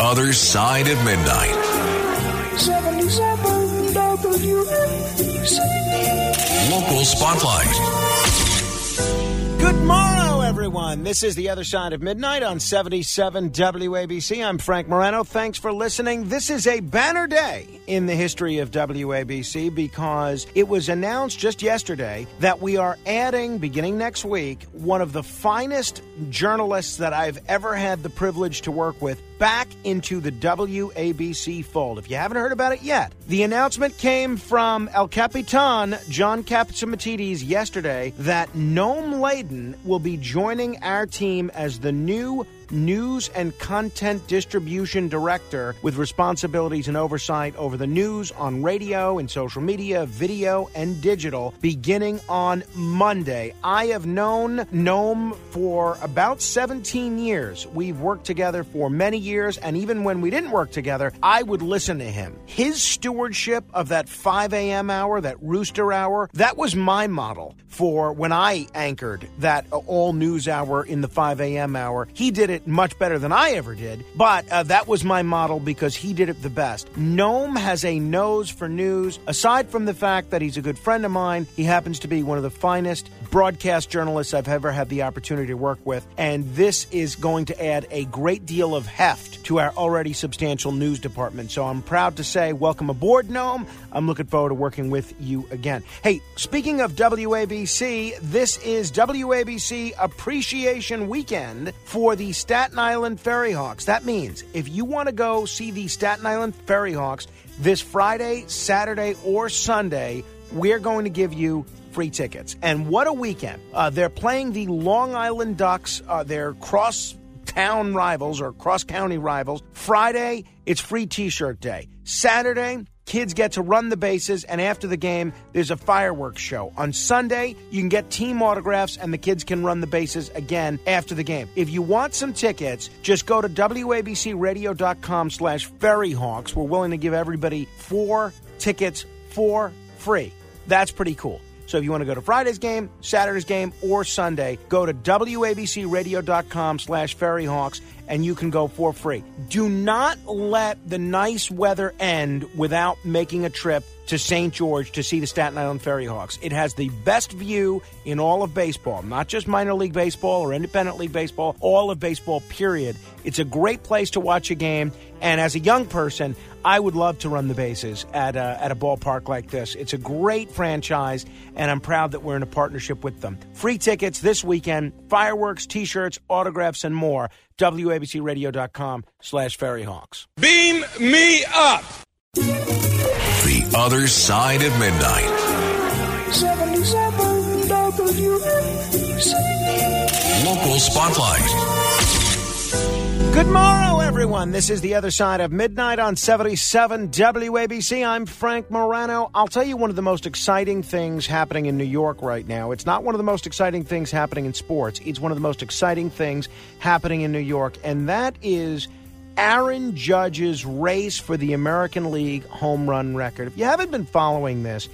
Other Side of Midnight. 77 WABC. Local Spotlight. Good morrow, everyone. This is the Other Side of Midnight on 77 WABC. I'm Frank Morano. Thanks for listening. This is a banner day in the history of WABC, because it was announced just yesterday that we are adding, beginning next week, one of the finest journalists that I've ever had the privilege to work with back into the WABC fold. If you haven't heard about it yet, the announcement came from El Capitan John Catsimatidis yesterday that Noam Laden will be joining our team as the new News and Content Distribution Director, with responsibilities and oversight over the news on radio and social media, video, and digital, beginning on Monday. I have known Noam for about 17 years. We've worked together for many years, and even when we didn't work together, I would listen to him. His stewardship of that 5 a.m. hour, that rooster hour, that was my model for when I anchored that all-news hour in the 5 a.m. hour. He did it much better than I ever did, but that was my model because he did it the best. Noam has a nose for news. Aside from the fact that he's a good friend of mine, he happens to be one of the finest broadcast journalists I've ever had the opportunity to work with, and this is going to add a great deal of heft to our already substantial news department. So I'm proud to say welcome aboard, Noam. I'm looking forward to working with you again. Hey, speaking of WABC, this is WABC Appreciation Weekend for the Staten Island Ferryhawks. That means if you want to go see the Staten Island Ferryhawks this Friday, Saturday, or Sunday, we're going to give you free tickets. And what a weekend. They're playing the Long Island Ducks, their cross-town rivals or cross-county rivals. Friday, it's free T-shirt day. Saturday, kids get to run the bases, and after the game, there's a fireworks show. On Sunday, you can get team autographs, and the kids can run the bases again after the game. If you want some tickets, just go to wabcradio.com/ferryhawks. We're willing to give everybody 4 tickets for free. That's pretty cool. So if you want to go to Friday's game, Saturday's game, or Sunday, go to wabcradio.com/ferryhawks, and you can go for free. Do not let the nice weather end without making a trip to St. George to see the Staten Island Ferryhawks. It has the best view in all of baseball, not just minor league baseball or independent league baseball, all of baseball, period. It's a great place to watch a game, and as a young person, I would love to run the bases at a ballpark like this. It's a great franchise, and I'm proud that we're in a partnership with them. Free tickets this weekend, fireworks, T-shirts, autographs, and more. wabcradio.com/ferryhawks. Beam me up! The Other Side of Midnight. 77 WABC. Local Spotlight. Good morrow, everyone. This is the Other Side of Midnight on 77 WABC. I'm Frank Morano. I'll tell you one of the most exciting things happening in New York right now. It's not one of the most exciting things happening in sports. It's one of the most exciting things happening in New York, and that is Aaron Judge's race for the American League home run record. If you haven't been following this,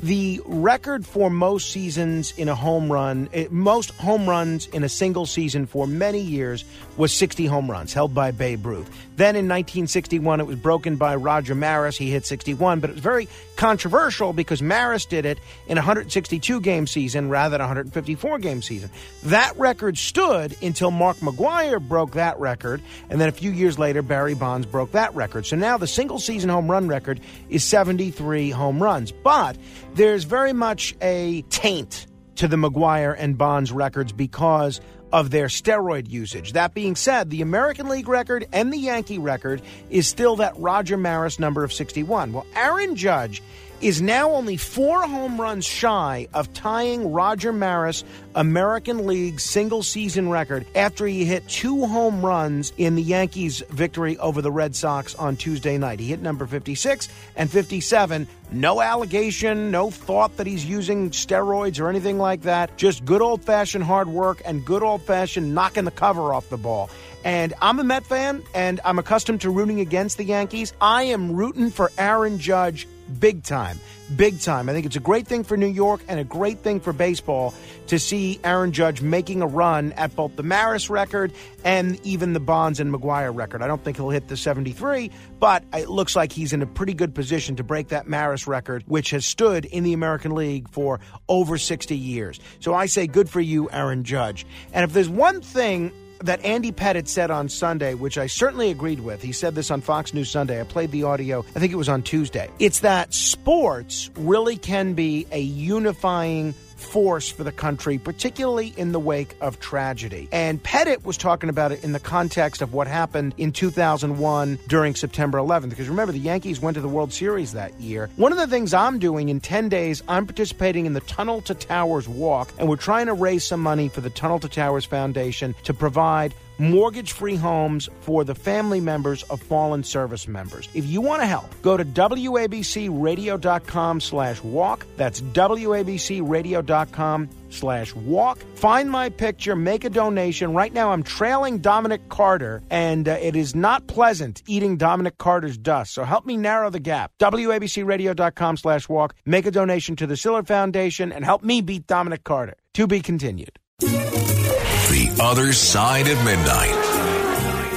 the record for most seasons in a home run, most home runs in a single season for many years, was 60 home runs, held by Babe Ruth. Then in 1961, it was broken by Roger Maris. He hit 61, but it was very controversial because Maris did it in a 162-game season rather than a 154-game season. That record stood until Mark McGwire broke that record, and then a few years later, Barry Bonds broke that record. So now the single-season home run record is 73 home runs, but there's very much a taint to the McGwire and Bonds records because of their steroid usage. That being said, the American League record and the Yankee record is still that Roger Maris number of 61. Well, Aaron Judge is now only 4 home runs shy of tying Roger Maris' American League single-season record after he hit 2 home runs in the Yankees' victory over the Red Sox on Tuesday night. He hit number 56 and 57. No allegation, no thought that he's using steroids or anything like that. Just good old-fashioned hard work and good old-fashioned knocking the cover off the ball. And I'm a Met fan, and I'm accustomed to rooting against the Yankees. I am rooting for Aaron Judge big time, big time. I think it's a great thing for New York and a great thing for baseball to see Aaron Judge making a run at both the Maris record and even the Bonds and McGwire record. I don't think he'll hit the 73, but it looks like he's in a pretty good position to break that Maris record, which has stood in the American League for over 60 years. So I say good for you, Aaron Judge. And if there's one thing that Andy Pettit said on Sunday, which I certainly agreed with. He said this on Fox News Sunday. I played the audio, I think it was on Tuesday. It's that sports really can be a unifying force for the country, particularly in the wake of tragedy. And Pettit was talking about it in the context of what happened in 2001 during September 11th. Because remember, the Yankees went to the World Series that year. One of the things I'm doing in 10 days, I'm participating in the Tunnel to Towers walk, and we're trying to raise some money for the Tunnel to Towers Foundation to provide mortgage-free homes for the family members of fallen service members. If you want to help, go to wabcradio.com/walk. That's wabcradio.com/walk. Find my picture, make a donation. Right now I'm trailing Dominic Carter, and it is not pleasant eating Dominic Carter's dust. So help me narrow the gap. wabcradio.com/walk. Make a donation to the Siller Foundation and help me beat Dominic Carter. To be continued. The Other Side of Midnight.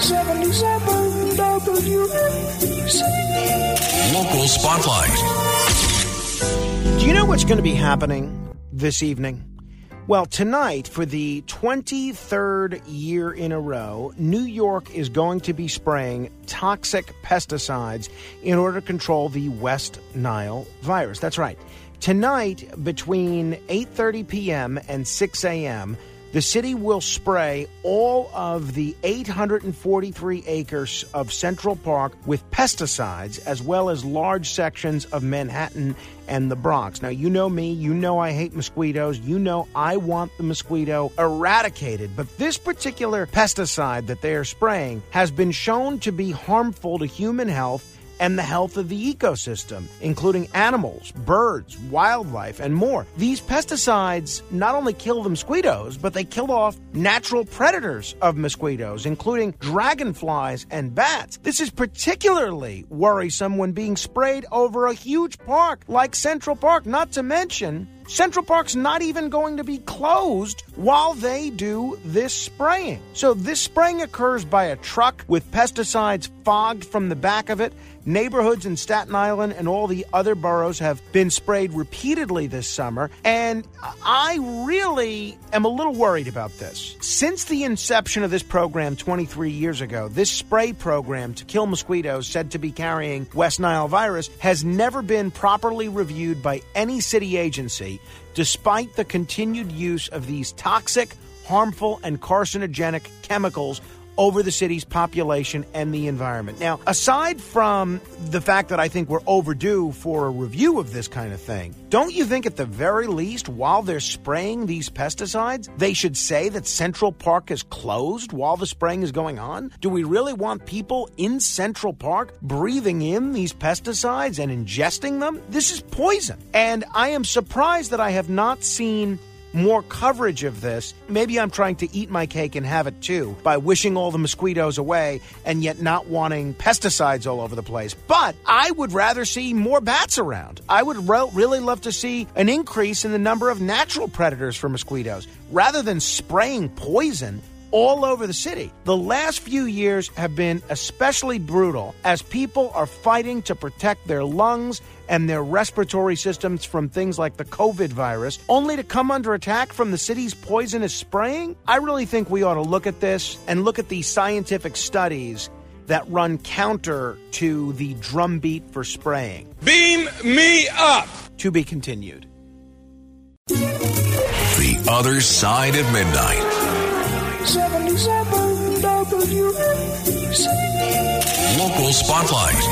77 WABC. Local Spotlight. Do you know what's going to be happening this evening? Well, tonight, for the 23rd year in a row, New York is going to be spraying toxic pesticides in order to control the West Nile virus. That's right. Tonight, between 8:30 p.m. and 6 a.m., the city will spray all of the 843 acres of Central Park with pesticides, as well as large sections of Manhattan and the Bronx. Now, you know me. You know I hate mosquitoes. You know I want the mosquito eradicated. But this particular pesticide that they are spraying has been shown to be harmful to human health and the health of the ecosystem, including animals, birds, wildlife, and more. These pesticides not only kill the mosquitoes, but they kill off natural predators of mosquitoes, including dragonflies and bats. This is particularly worrisome when being sprayed over a huge park like Central Park, not to mention Central Park's not even going to be closed while they do this spraying. So this spraying occurs by a truck with pesticides fogged from the back of it. Neighborhoods in Staten Island and all the other boroughs have been sprayed repeatedly this summer, and I really am a little worried about this. Since the inception of this program 23 years ago, this spray program to kill mosquitoes said to be carrying West Nile virus has never been properly reviewed by any city agency, despite the continued use of these toxic, harmful, and carcinogenic chemicals over the city's population and the environment. Now, aside from the fact that I think we're overdue for a review of this kind of thing, don't you think at the very least, while they're spraying these pesticides, they should say that Central Park is closed while the spraying is going on? Do we really want people in Central Park breathing in these pesticides and ingesting them? This is poison. And I am surprised that I have not seen more coverage of this. Maybe I'm trying to eat my cake and have it too by wishing all the mosquitoes away and yet not wanting pesticides all over the place. But I would rather see more bats around. I would really love to see an increase in the number of natural predators for mosquitoes rather than spraying poison all over the city. The last few years have been especially brutal as people are fighting to protect their lungs and their respiratory systems from things like the COVID virus, only to come under attack from the city's poisonous spraying? I really think we ought to look at this and look at the scientific studies that run counter to the drumbeat for spraying. Beam me up! To be continued. The Other Side of Midnight. 77 WABC. Local Spotlight.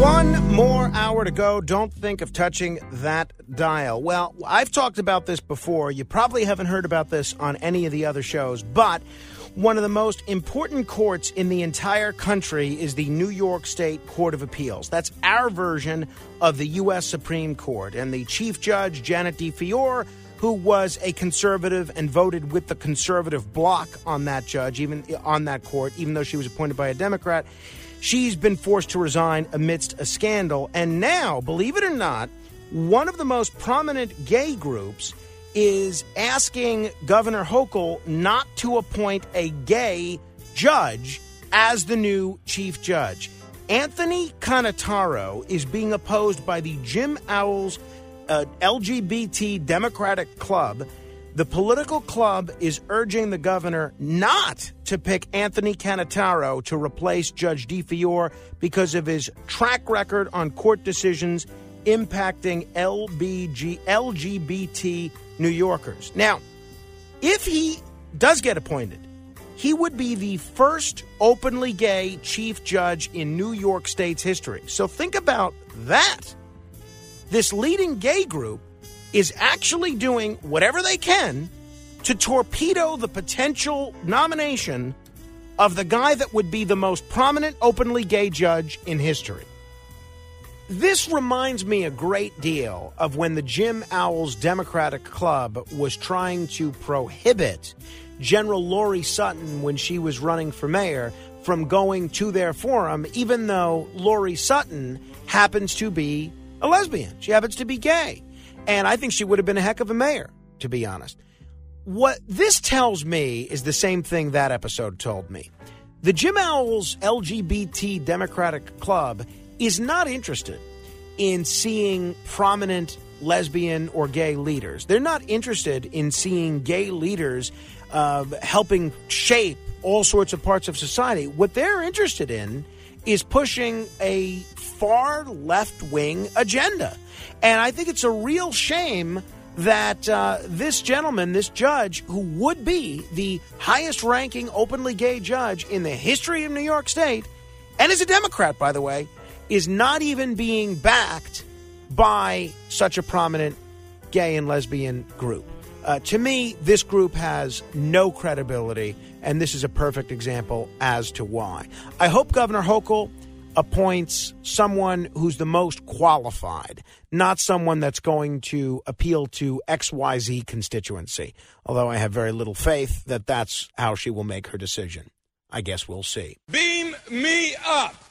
One more hour to go. Don't think of touching that dial. Well, I've talked about this before. You probably haven't heard about this on any of the other shows, but one of the most important courts in the entire country is the New York State Court of Appeals. That's our version of the U.S. Supreme Court. And the Chief Judge, Janet DiFiore, who was a conservative and voted with the conservative bloc on that court, even though she was appointed by a Democrat, She's been forced to resign amidst a scandal. And now, believe it or not, one of the most prominent gay groups is asking Governor Hochul not to appoint a gay judge as the new chief judge. Anthony Canitaro is being opposed by the Jim Owls LGBT Democratic Club. The political club is urging the governor not to pick Anthony Canitaro to replace Judge DiFiore because of his track record on court decisions impacting LGBT New Yorkers. Now, if he does get appointed, he would be the first openly gay chief judge in New York State's history. So think about that. This leading gay group is actually doing whatever they can to torpedo the potential nomination of the guy that would be the most prominent openly gay judge in history. This reminds me a great deal of when the Jim Owls Democratic Club was trying to prohibit General Lori Sutton, when she was running for mayor, from going to their forum, even though Lori Sutton happens to be a lesbian. She happens to be gay. And I think she would have been a heck of a mayor, to be honest. What this tells me is the same thing that episode told me. The Jim Owls LGBT Democratic Club is not interested in seeing prominent lesbian or gay leaders. They're not interested in seeing gay leaders helping shape all sorts of parts of society. What they're interested in is pushing a far left-wing agenda. And I think it's a real shame that this gentleman, this judge, who would be the highest-ranking openly gay judge in the history of New York State, and is a Democrat, by the way, is not even being backed by such a prominent gay and lesbian group. To me, this group has no credibility, and this is a perfect example as to why. I hope Governor Hochul appoints someone who's the most qualified, not someone that's going to appeal to XYZ constituency, although I have very little faith that that's how she will make her decision. I guess we'll see. Beam me up.